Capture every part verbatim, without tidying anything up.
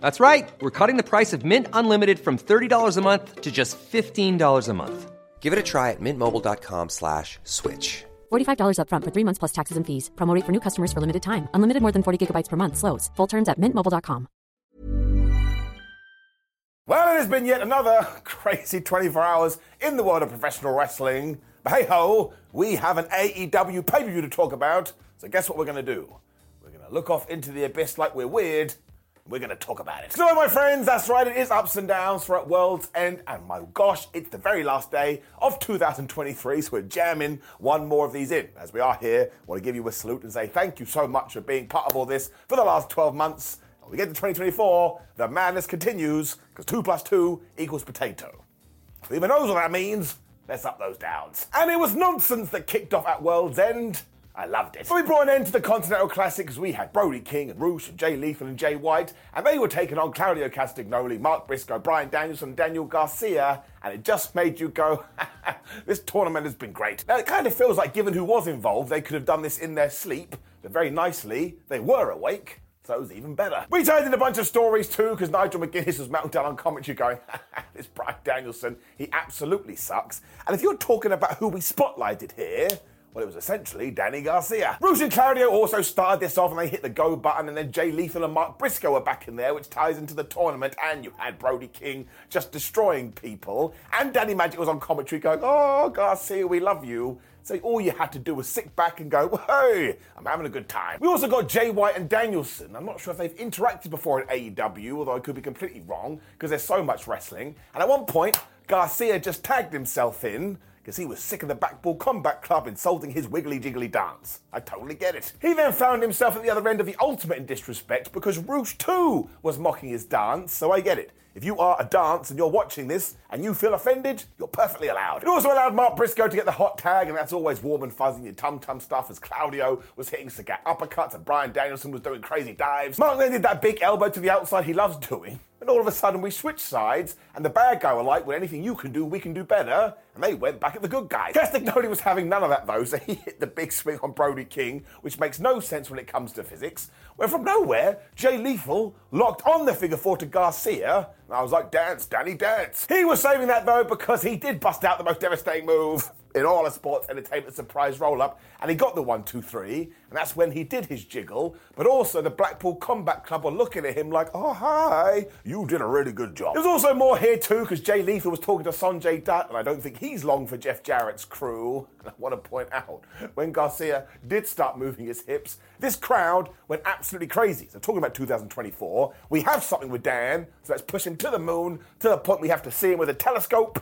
That's right. We're cutting the price of Mint Unlimited from thirty dollars a month to just fifteen dollars a month. Give it a try at mintmobile.com slash switch. forty-five dollars up front for three months plus taxes and fees. Promo rate for new customers for limited time. Unlimited more than forty gigabytes per month slows. Full terms at mint mobile dot com. Well, it has been yet another crazy twenty-four hours in the world of professional wrestling. But hey-ho, we have an A E W pay-per-view to talk about. So guess what we're going to do? We're going to look off into the abyss like we're weird. We're going to talk about it. So, my friends, that's right. It is ups and downs for at World's End. And my gosh, it's the very last day of two thousand twenty-three. So we're jamming one more of these in. As we are here, I want to give you a salute and say thank you so much for being part of all this for the last twelve months. When we get to twenty twenty-four, the madness continues because two plus two equals potato. Who even knows what that means? Let's up those downs. And it was nonsense that kicked off at World's End. I loved it. But we brought an end to the Continental Classics. We had Brody King and Roosh and Jay Lethal and Jay White, and they were taking on Claudio Castagnoli, Mark Briscoe, Bryan Danielson and Daniel Garcia, and it just made you go, this tournament has been great. Now, it kind of feels like, given who was involved, they could have done this in their sleep, but very nicely, they were awake, so it was even better. We turned in a bunch of stories too, because Nigel McGuinness was melting down on commentary going, this Bryan Danielson, he absolutely sucks. And if you're talking about who we spotlighted here, well, it was essentially Danny Garcia. Roosh and Claudio also started this off and they hit the go button, and then Jay Lethal and Mark Briscoe were back in there, which ties into the tournament, and you had Brody King just destroying people. And Danny Magic was on commentary going, oh, Garcia, we love you. So all you had to do was sit back and go, hey, I'm having a good time. We also got Jay White and Danielson. I'm not sure if they've interacted before in A E W, although I could be completely wrong because there's so much wrestling. And at one point, Garcia just tagged himself in because he was sick of the Backball Combat Club insulting his wiggly jiggly dance. I totally get it. He then found himself at the other end of the ultimate in disrespect because Roosh too was mocking his dance, so I get it. If you are a dance and you're watching this and you feel offended, you're perfectly allowed. It also allowed Mark Briscoe to get the hot tag, and that's always warm and fuzzy in your tum-tum stuff, as Claudio was hitting Sagat uppercuts and Bryan Danielson was doing crazy dives. Mark then did that big elbow to the outside he loves doing. And all of a sudden we switched sides, and the bad guy were like, well, anything you can do, we can do better. And they went back at the good guys. Castagnoli was having none of that though, so he hit the big swing on Brody King, which makes no sense when it comes to physics. Where from nowhere, Jay Lethal locked on the figure four to Garcia, and I was like, dance, Danny, dance. He was saving that though because he did bust out the most devastating move in all of sports entertainment, surprise roll-up, and he got the one, two, three, and that's when he did his jiggle, but also the Blackpool Combat Club were looking at him like, oh, hi, you did a really good job. There's also more here too, because Jay Lethal was talking to Sonjay Dutt, and I don't think he's long for Jeff Jarrett's crew. And I want to point out, when Garcia did start moving his hips, this crowd went absolutely crazy. So talking about two thousand twenty-four, we have something with Dan, so let's push him to the moon, to the point we have to see him with a telescope.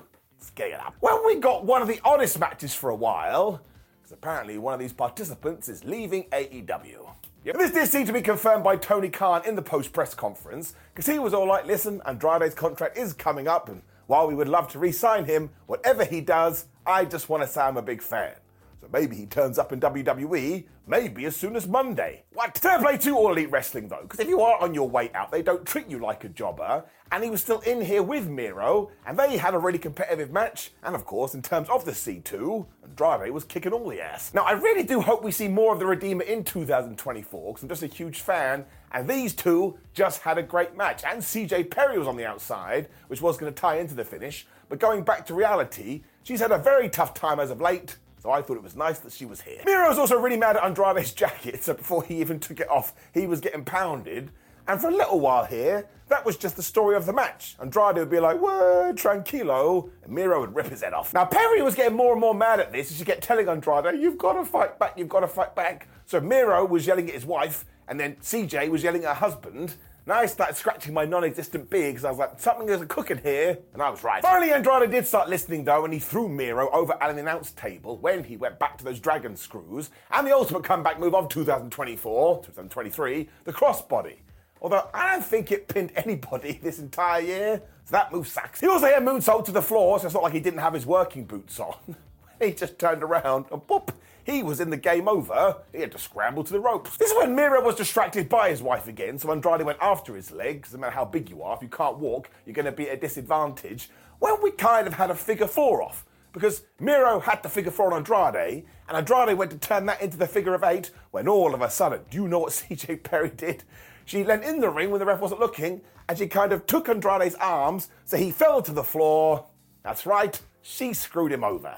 Getting it up. Well, we got one of the oddest matches for a while, because apparently one of these participants is leaving A E W. Yep. This did seem to be confirmed by Tony Khan in the post-press conference, because he was all like, listen, Andrade's contract is coming up, and while we would love to re-sign him, whatever he does, I just want to say I'm a big fan. So maybe he turns up in W W E, maybe as soon as Monday. What? Fair play to All Elite Wrestling, though, because if you are on your way out, they don't treat you like a jobber, and he was still in here with Miro, and they had a really competitive match, and of course, in terms of the C two, Andrade was kicking all the ass. Now, I really do hope we see more of the Redeemer in two thousand twenty-four, because I'm just a huge fan, and these two just had a great match, and C J Perry was on the outside, which was going to tie into the finish, but going back to reality, she's had a very tough time as of late, so I thought it was nice that she was here. Miro's also really mad at Andrade's jacket, so before he even took it off, he was getting pounded. And for a little while here, that was just the story of the match. Andrade would be like, whoa, tranquilo, and Miro would rip his head off. Now, Perry was getting more and more mad at this as she kept telling Andrade, you've got to fight back, you've got to fight back. So Miro was yelling at his wife, and then C J was yelling at her husband. Now I started scratching my non-existent beard because I was like, something is cooking here, and I was right. Finally, Andrade did start listening, though, and he threw Miro over at an announce table when he went back to those dragon screws, and the ultimate comeback move of twenty twenty-four, twenty twenty-three, the crossbody. Although I don't think it pinned anybody this entire year, so that move sucks. He also had a moonsault to the floor, so it's not like he didn't have his working boots on. He just turned around and boop. He was in the game over. He had to scramble to the ropes. This is when Miro was distracted by his wife again, so Andrade went after his legs. No matter how big you are, if you can't walk, you're going to be at a disadvantage. Well, we kind of had a figure four off, because Miro had the figure four on Andrade, and Andrade went to turn that into the figure of eight, when all of a sudden, do you know what C J Perry did? She leant in the ring when the ref wasn't looking, and she kind of took Andrade's arms, so he fell to the floor. That's right, she screwed him over.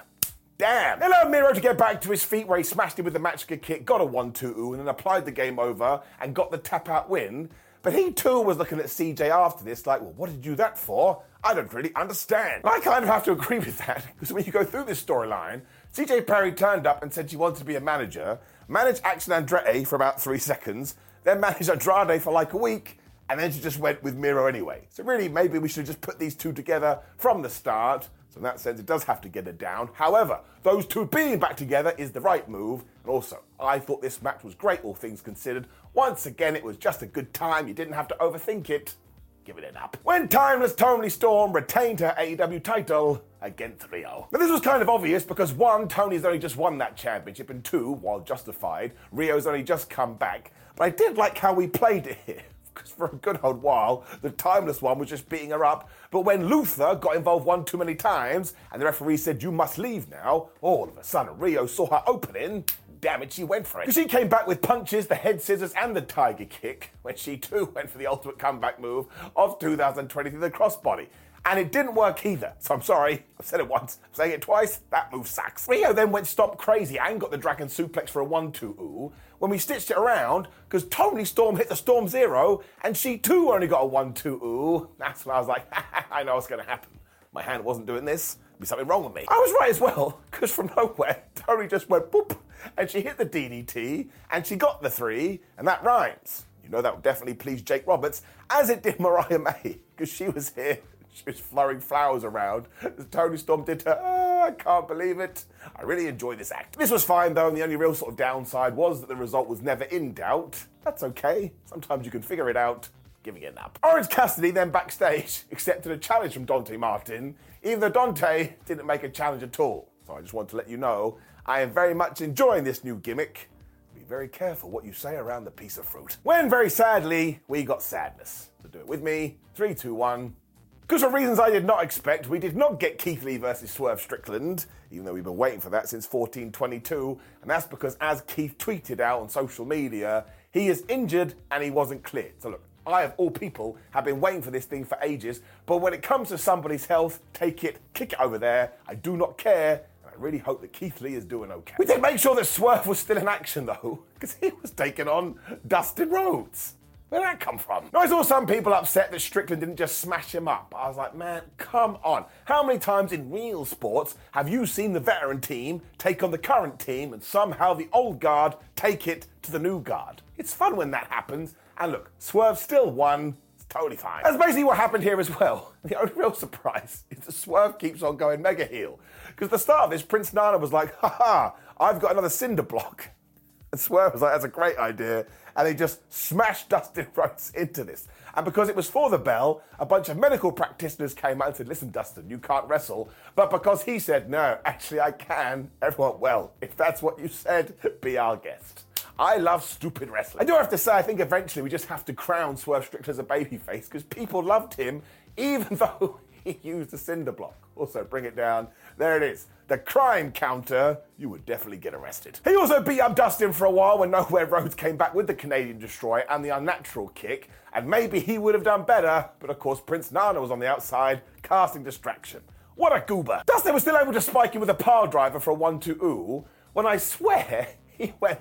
Damn. It allowed Miro to get back to his feet, where he smashed him with the Machka kick, got a one two, and then applied the game over and got the tap-out win. But he too was looking at C J after this like, well, what did you do that for? I don't really understand. And I kind of have to agree with that, because when you go through this storyline, C J Perry turned up and said she wanted to be a manager, managed Action Andretti for about three seconds, then managed Andrade for like a week, and then she just went with Miro anyway. So really, maybe we should just put these two together from the start. So in that sense, it does have to get it down. However, those two being back together is the right move. And also, I thought this match was great, all things considered. Once again, it was just a good time. You didn't have to overthink it. Give it an up. When Timeless Tony Storm retained her A E W title against Riho. Now, this was kind of obvious because one, Tony's only just won that championship, and two, while justified, Riho's only just come back. But I did like how we played it here, because for a good old while, the Timeless one was just beating her up. But when Luther got involved one too many times, and the referee said, you must leave now, all of a sudden, Riho saw her opening. Damn it, she went for it. Because she came back with punches, the head scissors, and the tiger kick, when she too went for the ultimate comeback move of two thousand twenty-three, the crossbody. And it didn't work either. So I'm sorry, I've said it once, I'm saying it twice, that move sucks. Riho then went stop crazy and got the dragon suplex for a one two, when we stitched it around, because Tony Storm hit the Storm Zero, and she too only got a one two. That's when I was like, I know what's going to happen. My hand wasn't doing this. There'd be something wrong with me. I was right as well, because from nowhere, Tony just went boop, and she hit the D D T, and she got the three, and that rhymes. You know that will definitely please Jake Roberts, as it did Mariah May, because she was here. She was flurrying flowers around as Tony Storm did her, oh, I can't believe it. I really enjoy this act. This was fine though, and the only real sort of downside was that the result was never in doubt. That's okay. Sometimes you can figure it out. Giving it an up. Orange Cassidy then backstage accepted a challenge from Dante Martin, even though Dante didn't make a challenge at all. So I just want to let you know, I am very much enjoying this new gimmick. Be very careful what you say around the piece of fruit. When very sadly, we got sadness. So do it with me. Three, two, one. Because for reasons I did not expect, we did not get Keith Lee versus Swerve Strickland, even though we've been waiting for that since fourteen twenty-two, and that's because as Keith tweeted out on social media, he is injured and he wasn't cleared. So look, I of all people have been waiting for this thing for ages, but when it comes to somebody's health, take it, kick it over there, I do not care. I really hope that Keith Lee is doing okay. We did make sure that Swerve was still in action though, because he was taking on Dustin Rhodes. Where did that come from? Now, I saw some people upset that Strickland didn't just smash him up. I was like, man, come on. How many times in real sports have you seen the veteran team take on the current team and somehow the old guard take it to the new guard? It's fun when that happens. And look, Swerve still won. It's totally fine. That's basically what happened here as well. The only real surprise is that Swerve keeps on going mega heel. Because at the start of this, Prince Nana was like, haha, I've got another cinder block. And Swerve was like, that's a great idea. And they just smashed Dustin Rhodes into this. And because it was for the bell, a bunch of medical practitioners came out and said, listen, Dustin, you can't wrestle. But because he said, no, actually I can, everyone, well, if that's what you said, be our guest. I love stupid wrestling. I do have to say, I think eventually we just have to crown Swerve Strickland as a babyface, because people loved him, even though he used a cinder block. Also, bring it down. There it is. The crime counter. You would definitely get arrested. He also beat up Dustin for a while when Nowhere Rhodes came back with the Canadian Destroyer and the unnatural kick. And maybe he would have done better, but of course Prince Nana was on the outside, casting distraction. What a goober. Dustin was still able to spike him with a pile driver for a one two ooh, when I swear he went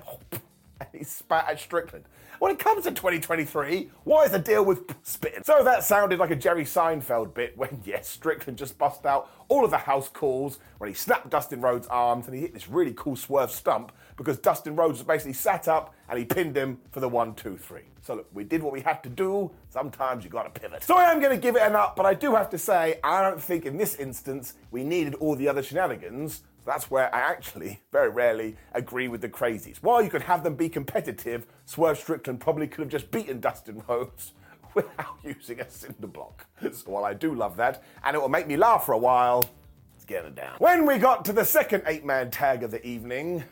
and he spat at Strickland. When it comes to twenty twenty-three, what is the deal with spitting? So that sounded like a Jerry Seinfeld bit when, yes, Strickland just bust out all of the house calls when he snapped Dustin Rhodes' arms and he hit this really cool swerve stump because Dustin Rhodes basically sat up and he pinned him for the one, two, three. So look, we did what we had to do. Sometimes you gotta pivot. So I am gonna give it an up, but I do have to say, I don't think in this instance we needed all the other shenanigans. That's where I actually very rarely agree with the crazies. While you could have them be competitive, Swerve Strickland probably could have just beaten Dustin Rhodes without using a cinder block. So while I do love that, and it will make me laugh for a while, it's getting down. When we got to the second eight-man tag of the evening,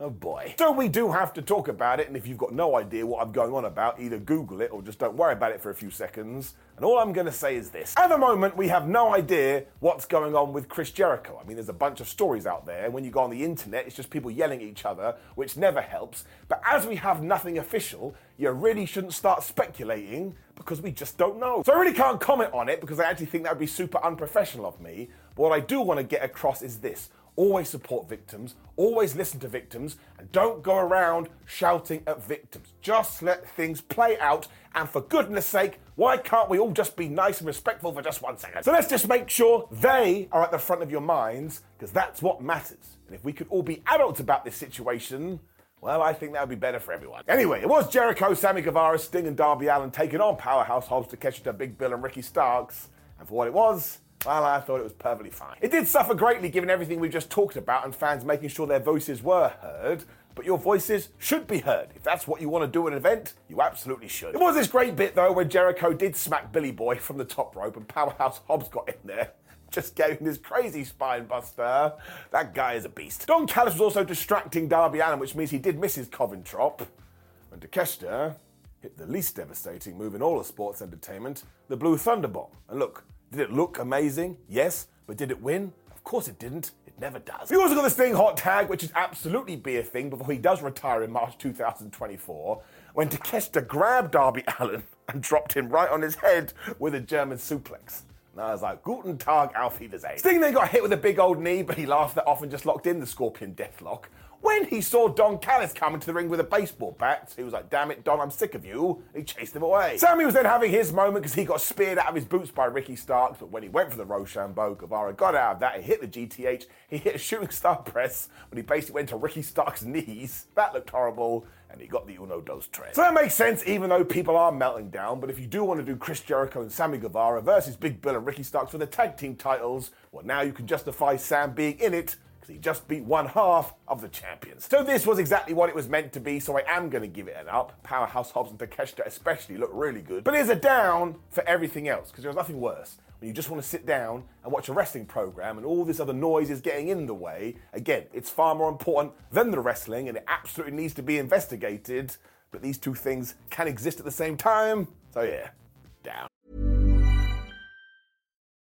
oh boy. So we do have to talk about it, and if you've got no idea what I'm going on about, either Google it or just don't worry about it for a few seconds. And all I'm gonna say is this. At the moment, we have no idea what's going on with Chris Jericho. I mean, there's a bunch of stories out there. When you go on the internet, it's just people yelling at each other, which never helps. But as we have nothing official, you really shouldn't start speculating because we just don't know. So I really can't comment on it because I actually think that would be super unprofessional of me. But what I do wanna get across is this. Always support victims, always listen to victims, and don't go around shouting at victims. Just let things play out, and for goodness sake, why can't we all just be nice and respectful for just one second? So let's just make sure they are at the front of your minds, because that's what matters. And if we could all be adults about this situation, well, I think that would be better for everyone. Anyway, it was Jericho, Sammy Guevara, Sting, and Darby Allin taking on Powerhouse Hobbs, Takeshita, Big Bill, and Ricky Starks, and for what it was, well, I thought it was perfectly fine. It did suffer greatly given everything we've just talked about and fans making sure their voices were heard, but your voices should be heard. If that's what you want to do at an event, you absolutely should. It was this great bit though where Jericho did smack Billy Boy from the top rope and Powerhouse Hobbs got in there. Just gave him this crazy spine buster. That guy is a beast. Don Callis was also distracting Darby Allin, which means he did miss his Coven drop. And Takeshita hit the least devastating move in all of sports entertainment, the Blue Thunderbomb. And look, did it look amazing? Yes. But did it win? Of course it didn't. It never does. We also got the Sting hot tag, which is absolutely be a thing before he does retire in March two thousand twenty-four, when Takeshita grabbed Darby Allin and dropped him right on his head with a German suplex. And I was like, Guten Tag, auf Wiedersehen. Sting then got hit with a big old knee, but he laughed that off and just locked in the Scorpion Deathlock. When he saw Don Callis come into the ring with a baseball bat, he was like, damn it, Don, I'm sick of you. He chased him away. Sammy was then having his moment because he got speared out of his boots by Ricky Starks, but when he went for the Rochambeau, Guevara got out of that, he hit the G T H, he hit a shooting star press, when he basically went to Ricky Starks' knees. That looked horrible, and he got the uno, dos, tres. So that makes sense, even though people are melting down, but if you do want to do Chris Jericho and Sammy Guevara versus Big Bill and Ricky Starks for the tag team titles, well, now you can justify Sam being in it, because he just beat one half of the champions. So this was exactly what it was meant to be, so I am going to give it an up. Powerhouse Hobbs and Takeshita especially look really good. But here's a down for everything else, because there's nothing worse when you just want to sit down and watch a wrestling program and all this other noise is getting in the way. Again, it's far more important than the wrestling, and it absolutely needs to be investigated. But these two things can exist at the same time. So yeah, down.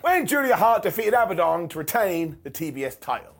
When Julia Hart defeated Abaddon to retain the T B S title.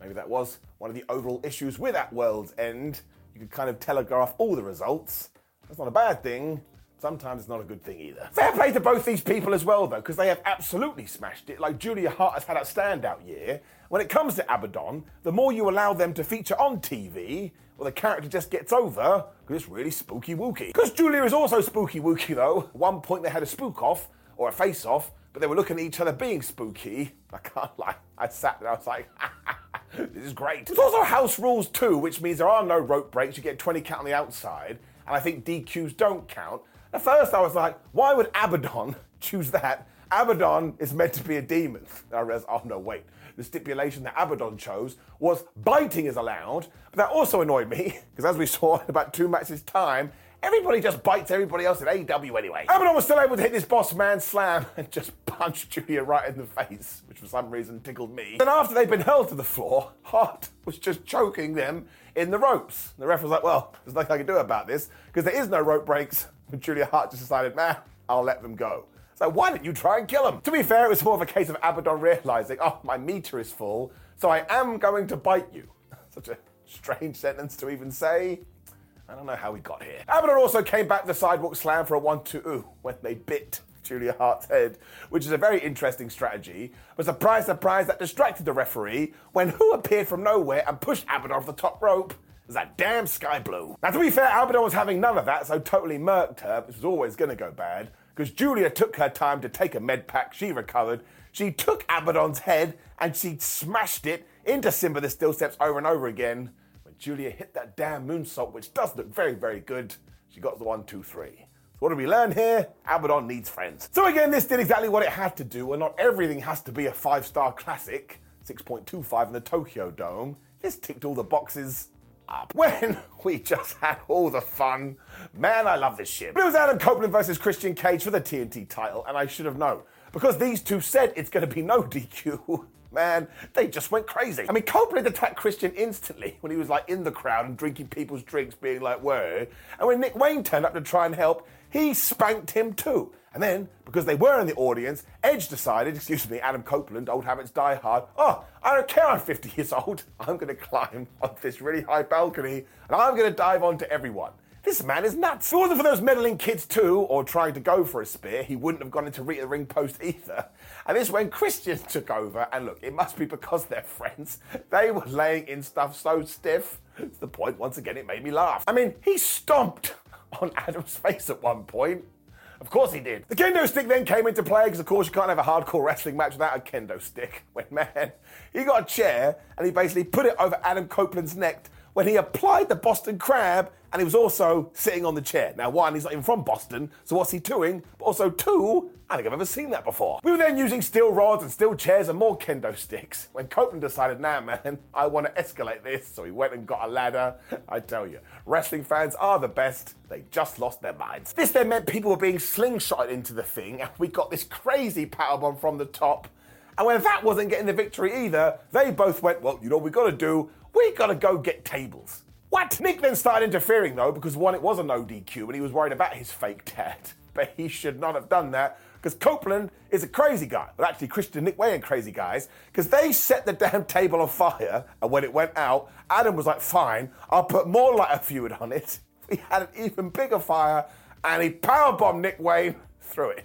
Maybe that was one of the overall issues with At World's End. You could kind of telegraph all the results. That's not a bad thing, sometimes it's not a good thing either. Fair play to both these people as well, though, because they have absolutely smashed it. Like, Julia Hart has had a standout year. When it comes to Abaddon, the more you allow them to feature on T V, well, the character just gets over, because it's really spooky-wooky. Because Julia is also spooky-wooky, though. At one point, they had a spook-off, or a face-off, but they were looking at each other being spooky. I can't lie. I sat there, I was like, ha, ha, ha, this is great. There's also house rules, too, which means there are no rope breaks. You get twenty count on the outside, and I think D Qs don't count. At first, I was like, why would Abaddon choose that? Abaddon is meant to be a demon. And I realized, oh, no, wait. The stipulation that Abaddon chose was biting is allowed, but that also annoyed me, because as we saw in about two matches' time, everybody just bites everybody else at A E W anyway. Abaddon was still able to hit this boss man slam and just punch Julia right in the face, which for some reason tickled me. Then after they'd been hurled to the floor, Hart was just choking them in the ropes. And the ref was like, well, there's nothing I can do about this, because there is no rope breaks. But Julia Hart just decided, nah, I'll let them go. So why didn't you try and kill him? To be fair, it was more of a case of Abaddon realizing, oh, my meter is full, so I am going to bite you. Such a strange sentence to even say. I don't know how we got here. Abaddon also came back the sidewalk slam for a one two ooh when they bit Julia Hart's head, which is a very interesting strategy. But surprise, surprise, that distracted the referee when who appeared from nowhere and pushed Abaddon off the top rope? It was that damn Sky Blue. Now, to be fair, Abaddon was having none of that, so totally murked her, which was always going to go bad. Because Julia took her time to take a med pack, she recovered, she took Abaddon's head and she smashed it into Simba the Steel Steps over and over again. When Julia hit that damn moonsault, which does look very, very good, she got the one, two, three. So what did we learn here? Abaddon needs friends. So again, this did exactly what it had to do, and not everything has to be a five-star classic, six point two five in the Tokyo Dome. This ticked all the boxes. Up. When we just had all the fun. Man, I love this shit. But it was Adam Copeland versus Christian Cage for the T N T title, and I should have known. Because these two said it's going to be no D Q. Man, they just went crazy. I mean, Copeland attacked Christian instantly when he was like in the crowd and drinking people's drinks, being like, word. And when Nick Wayne turned up to try and help, he spanked him too. And then, because they were in the audience, Edge decided, excuse me, Adam Copeland, old habits die hard, oh, I don't care I'm fifty years old, I'm going to climb up this really high balcony and I'm going to dive onto everyone. This man is nuts. If it wasn't for those meddling kids too, or trying to go for a spear, he wouldn't have gone into Rita the Ring Post either. And this when Christian took over, and look, it must be because they're friends, they were laying in stuff so stiff, to the point, once again, it made me laugh. I mean, he stomped on Adam's face at one point. Of course he did. The kendo stick then came into play because, of course, you can't have a hardcore wrestling match without a kendo stick. When, man, he got a chair and he basically put it over Adam Copeland's neck when he applied the Boston Crab and he was also sitting on the chair. Now, one, he's not even from Boston, so what's he doing? But also, two, I don't think I've ever seen that before. We were then using steel rods and steel chairs and more kendo sticks when Copeland decided, nah, man, I want to escalate this. So he went and got a ladder. I tell you, wrestling fans are the best. They just lost their minds. This then meant people were being slingshotted into the thing, and we got this crazy powerbomb from the top. And when that wasn't getting the victory either, they both went, well, you know what we got to do? We got to go get tables. What? Nick then started interfering, though, because one, it was a no D Q, and he was worried about his fake dad. But he should not have done that, because Copeland is a crazy guy. Well, actually, Christian, Nick Wayne, crazy guys, because they set the damn table on fire, and when it went out, Adam was like, fine, I'll put more lighter fluid on it. We had an even bigger fire, and he powerbombed Nick Wayne through it.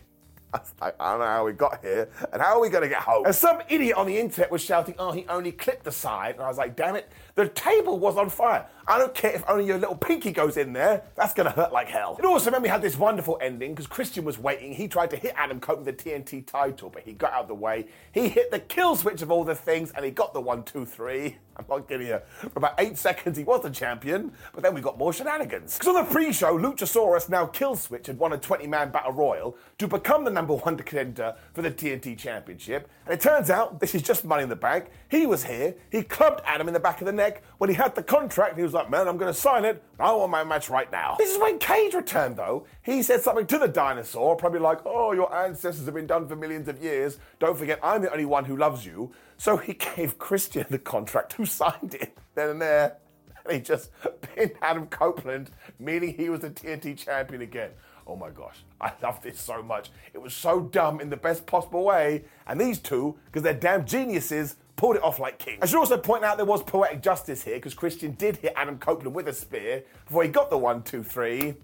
I was like, I don't know how we got here, and how are we going to get home? And some idiot on the internet was shouting, oh, he only clipped the side. And I was like, damn it, the table was on fire. I don't care if only your little pinky goes in there. That's going to hurt like hell. It also meant we had this wonderful ending, because Christian was waiting. He tried to hit Adam Copeland with the T N T title, but he got out of the way. He hit the kill switch of all the things, and he got the one, two, three. I'm not kidding you. For about eight seconds, he was the champion, but then we got more shenanigans. Because on the pre-show, Luchasaurus, now Kill Switch, had won a twenty-man battle royal to become the number one contender for the T N T Championship. And it turns out, this is just Money in the Bank. He was here. He clubbed Adam in the back of the neck. When he had the contract, he was like, man, I'm going to sign it. I want my match right now. This is when Cage returned, though. He said something to the dinosaur, probably like, oh, your ancestors have been done for millions of years. Don't forget, I'm the only one who loves you. So he gave Christian the contract, who signed it then and there. And he just pinned Adam Copeland, meaning he was the T N T champion again. Oh my gosh, I love this so much. It was so dumb in the best possible way. And these two, because they're damn geniuses, pulled it off like kings. I should also point out there was poetic justice here, because Christian did hit Adam Copeland with a spear before he got the one, two, three.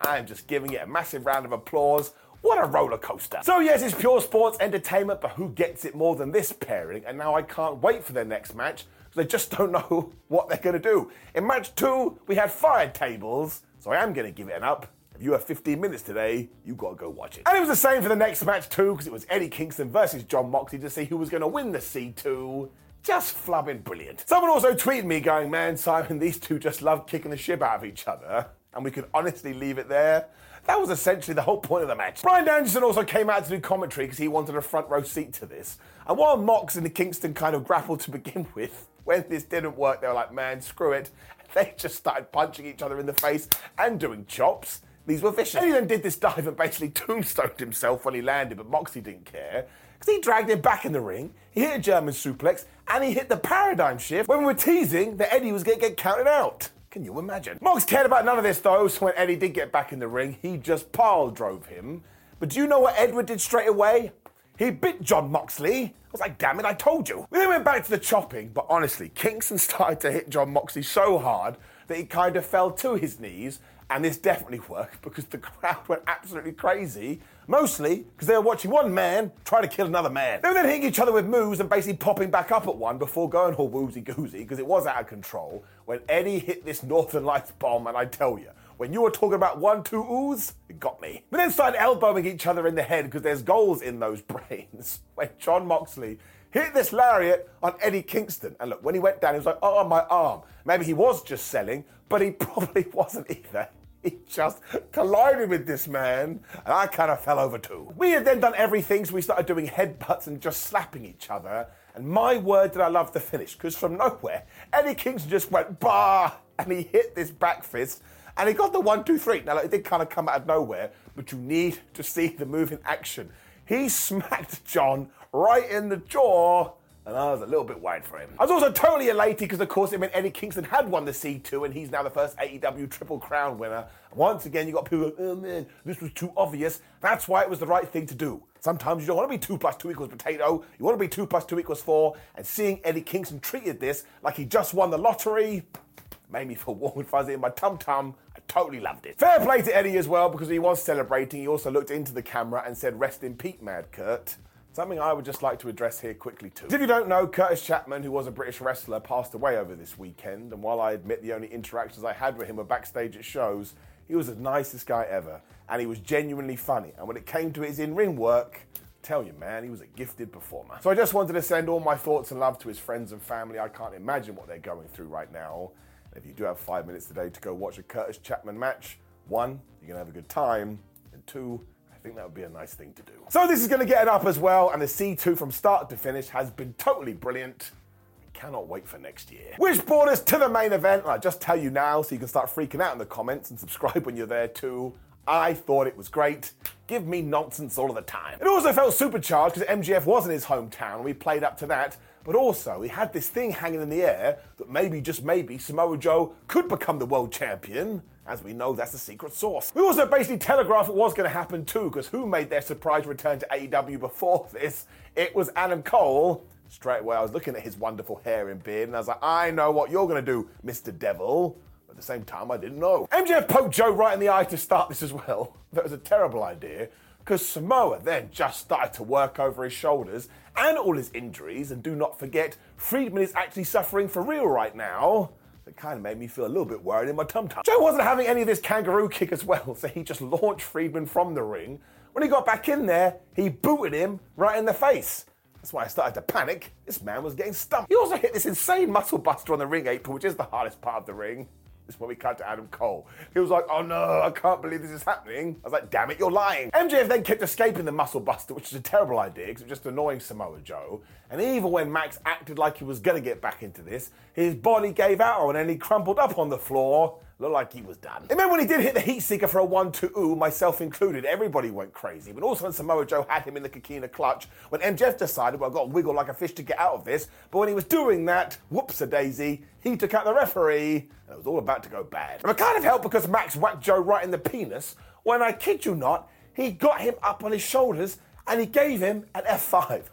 I'm just giving it a massive round of applause. What a roller coaster. So yes, it's pure sports entertainment, but who gets it more than this pairing? And now I can't wait for their next match, because I just don't know what they're going to do. In match two, we had fire tables, so I am going to give it an up. If you have fifteen minutes today, you got to go watch it. And it was the same for the next match too, because it was Eddie Kingston versus Jon Moxley to see who was going to win the C two. Just flubbing brilliant. Someone also tweeted me going, man, Simon, these two just love kicking the shit out of each other. And we could honestly leave it there. That was essentially the whole point of the match. Bryan Danielson also came out to do commentary because he wanted a front row seat to this. And while Mox and Kingston kind of grappled to begin with, when this didn't work, they were like, man, screw it. They just started punching each other in the face and doing chops. These were vicious. And he then did this dive and basically tombstoned himself when he landed, but Moxley didn't care, because he dragged him back in the ring, he hit a German suplex, and he hit the paradigm shift when we were teasing that Eddie was going to get counted out. Can you imagine? Mox cared about none of this though, so when Eddie did get back in the ring, he just pile drove him. But do you know what Edward did straight away? He bit Jon Moxley. I was like, damn it, I told you. We then went back to the chopping, but honestly, Kingston started to hit Jon Moxley so hard that he kind of fell to his knees, and this definitely worked because the crowd went absolutely crazy, mostly because they were watching one man try to kill another man. They were then hitting each other with moves and basically popping back up at one before going all woozy-goozy because it was out of control when Eddie hit this Northern Lights bomb, and I tell you, when you were talking about one, two oohs, it got me. We then started elbowing each other in the head because there's goals in those brains when Jon Moxley hit this lariat on Eddie Kingston. And look, when he went down, he was like, oh, my arm. Maybe he was just selling, but he probably wasn't either. He just collided with this man, and I kind of fell over too. We had then done everything, so we started doing headbutts and just slapping each other. And my word, did I love the finish, because from nowhere, Eddie Kingston just went, bah, and he hit this back fist, and he got the one, two, three. Now, look, it did kind of come out of nowhere, but you need to see the move in action. He smacked Jon right in the jaw, and I was a little bit worried for him. I was also totally elated because, of course, it meant Eddie Kingston had won the C two, and he's now the first A E W Triple Crown winner. And once again, you got people going, oh man, this was too obvious. That's why it was the right thing to do. Sometimes you don't want to be two plus two equals potato. You want to be two plus two equals four. And seeing Eddie Kingston treated this like he just won the lottery made me feel warm and fuzzy in my tum-tum. I totally loved it. Fair play to Eddie as well, because he was celebrating. He also looked into the camera and said, rest in peace, Mad Kurt. Something I would just like to address here quickly too. If you don't know, Curtis Chapman, who was a British wrestler, passed away over this weekend. And while I admit the only interactions I had with him were backstage at shows, he was the nicest guy ever. And he was genuinely funny. And when it came to his in-ring work, tell you, man, he was a gifted performer. So I just wanted to send all my thoughts and love to his friends and family. I can't imagine what they're going through right now. If you do have five minutes today to go watch a Curtis Chapman match, one, you're gonna have a good time, and two, I think that would be a nice thing to do. So this is gonna get it up as well, and the C two from start to finish has been totally brilliant. I cannot wait for next year. Which brought us to the main event, and I'll just tell you now so you can start freaking out in the comments and subscribe when you're there too. I thought it was great. Give me nonsense all of the time. It also felt supercharged because M J F was in his hometown, and we played up to that. But also, he had this thing hanging in the air that maybe, just maybe, Samoa Joe could become the world champion. As we know, that's the secret sauce. We also basically telegraphed what was going to happen too, because who made their surprise return to A E W before this? It was Adam Cole. Straight away, I was looking at his wonderful hair and beard, and I was like, I know what you're going to do, Mister Devil. But at the same time, I didn't know. M J F poked Joe right in the eye to start this as well. That was a terrible idea, because Samoa then just started to work over his shoulders and all his injuries, and do not forget, Friedman is actually suffering for real right now. That kind of made me feel a little bit worried in my tum-tum. Joe wasn't having any of this kangaroo kick as well, so he just launched Friedman from the ring. When he got back in there, he booted him right in the face. That's why I started to panic. This man was getting stumped. He also hit this insane muscle buster on the ring apron, which is the hardest part of the ring. This is when we cut to Adam Cole. He was like, oh no, I can't believe this is happening. I was like, damn it, you're lying. M J F then kept escaping the muscle buster, which is a terrible idea because it was just annoying Samoa Joe. And even when Max acted like he was going to get back into this, his body gave out and then he crumpled up on the floor. Looked like he was done. And then when he did hit the heat seeker for a one two ooh, myself included, everybody went crazy. But also when Samoa Joe had him in the Kikina clutch, when M J F decided, well, I've got to wiggle like a fish to get out of this. But when he was doing that, whoops-a-daisy, he took out the referee, and it was all about to go bad. And it kind of helped because Max whacked Joe right in the penis. When I kid you not, he got him up on his shoulders, and he gave him an F five.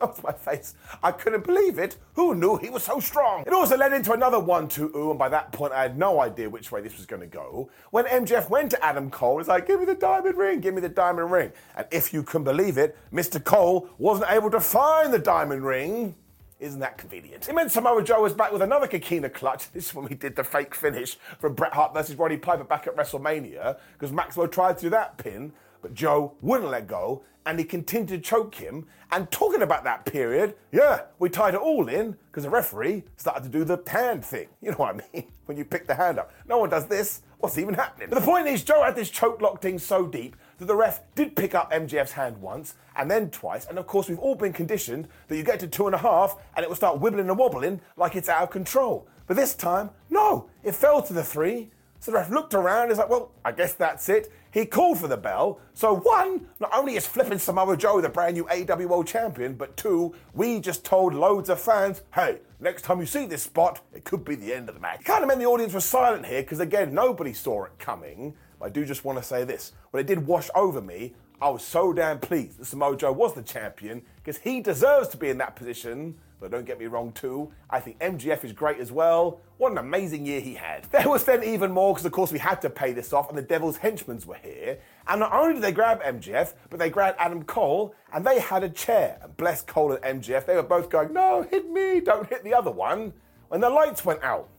off my face. I couldn't believe it. Who knew he was so strong? It also led into another one two ooh, and by that point I had no idea which way this was going to go. When M J F went to Adam Cole, it's like, give me the diamond ring, give me the diamond ring. And if you can believe it, Mister Cole wasn't able to find the diamond ring. Isn't that convenient? It meant Samoa Joe was back with another Kikina clutch. This is when we did the fake finish from Bret Hart versus Roddy Piper back at WrestleMania, because Maxwell tried to do that pin, but Joe wouldn't let go, and he continued to choke him. And talking about that period, yeah, we tied it all in because the referee started to do the hand thing. You know what I mean? When you pick the hand up. No one does this. What's even happening? But the point is, Joe had this choke locked in so deep that the ref did pick up M J F's hand once and then twice. And of course, we've all been conditioned that you get to two and a half and it will start wibbling and wobbling like it's out of control. But this time, no, it fell to the three. So the ref looked around, he's like, well, I guess that's it. He called for the bell. So one, not only is flipping Samoa Joe the brand new A E W World Champion, but two, we just told loads of fans, hey, next time you see this spot, it could be the end of the match. It kind of meant the audience was silent here, because again, nobody saw it coming. But I do just want to say this, when it did wash over me, I was so damn pleased that Samoa Joe was the champion, because he deserves to be in that position. But don't get me wrong too, I think M J F is great as well. What an amazing year he had. There was then even more, because of course we had to pay this off, and the Devil's Henchmen were here. And not only did they grab M J F, but they grabbed Adam Cole, and they had a chair. And bless Cole and M J F, they were both going, no, hit me, don't hit the other one. When the lights went out,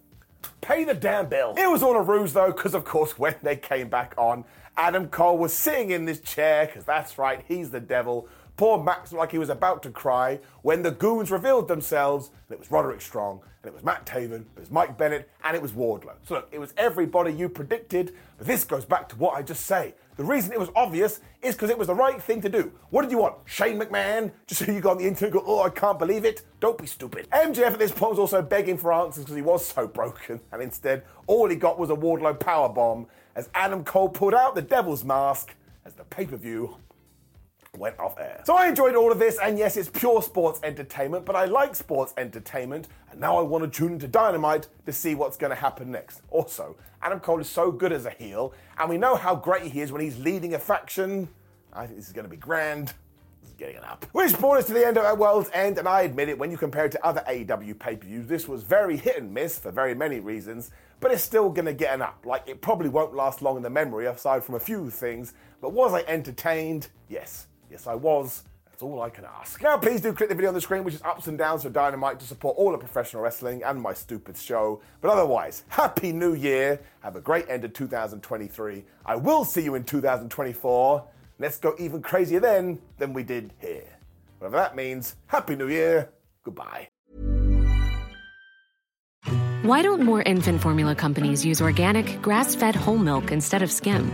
pay the damn bill. It was all a ruse though, because of course when they came back on, Adam Cole was sitting in this chair, because that's right, he's the devil. Poor Max looked like he was about to cry when the goons revealed themselves. And it was Roderick Strong, and it was Matt Taven, it was Mike Bennett, and it was Wardlow. So look, it was everybody you predicted, but this goes back to what I just say. The reason it was obvious is because it was the right thing to do. What did you want? Shane McMahon? Just so you go on the internet and go, oh, I can't believe it? Don't be stupid. M J F at this point was also begging for answers because he was so broken, and instead, all he got was a Wardlow powerbomb as Adam Cole pulled out the Devil's Mask as the pay-per-view went off air. So I enjoyed all of this, and yes, it's pure sports entertainment, but I like sports entertainment, and now I want to tune into Dynamite to see what's going to happen next. Also, Adam Cole is so good as a heel, and we know how great he is when he's leading a faction. I think this is going to be grand. This is getting it up. Which brought us to the end of our World's End, and I admit it, when you compare it to other A E W pay-per-views, this was very hit and miss for very many reasons, but it's still going to get an up. Like, it probably won't last long in the memory, aside from a few things, but was I entertained? Yes. Yes, I was. That's all I can ask. Now, please do click the video on the screen, which is ups and downs for Dynamite, to support all of professional wrestling and my stupid show. But otherwise, Happy New Year. Have a great end of two thousand twenty-three. I will see you in two thousand twenty-four. Let's go even crazier then than we did here. Whatever that means, Happy New Year. Goodbye. Why don't more infant formula companies use organic, grass-fed whole milk instead of skim?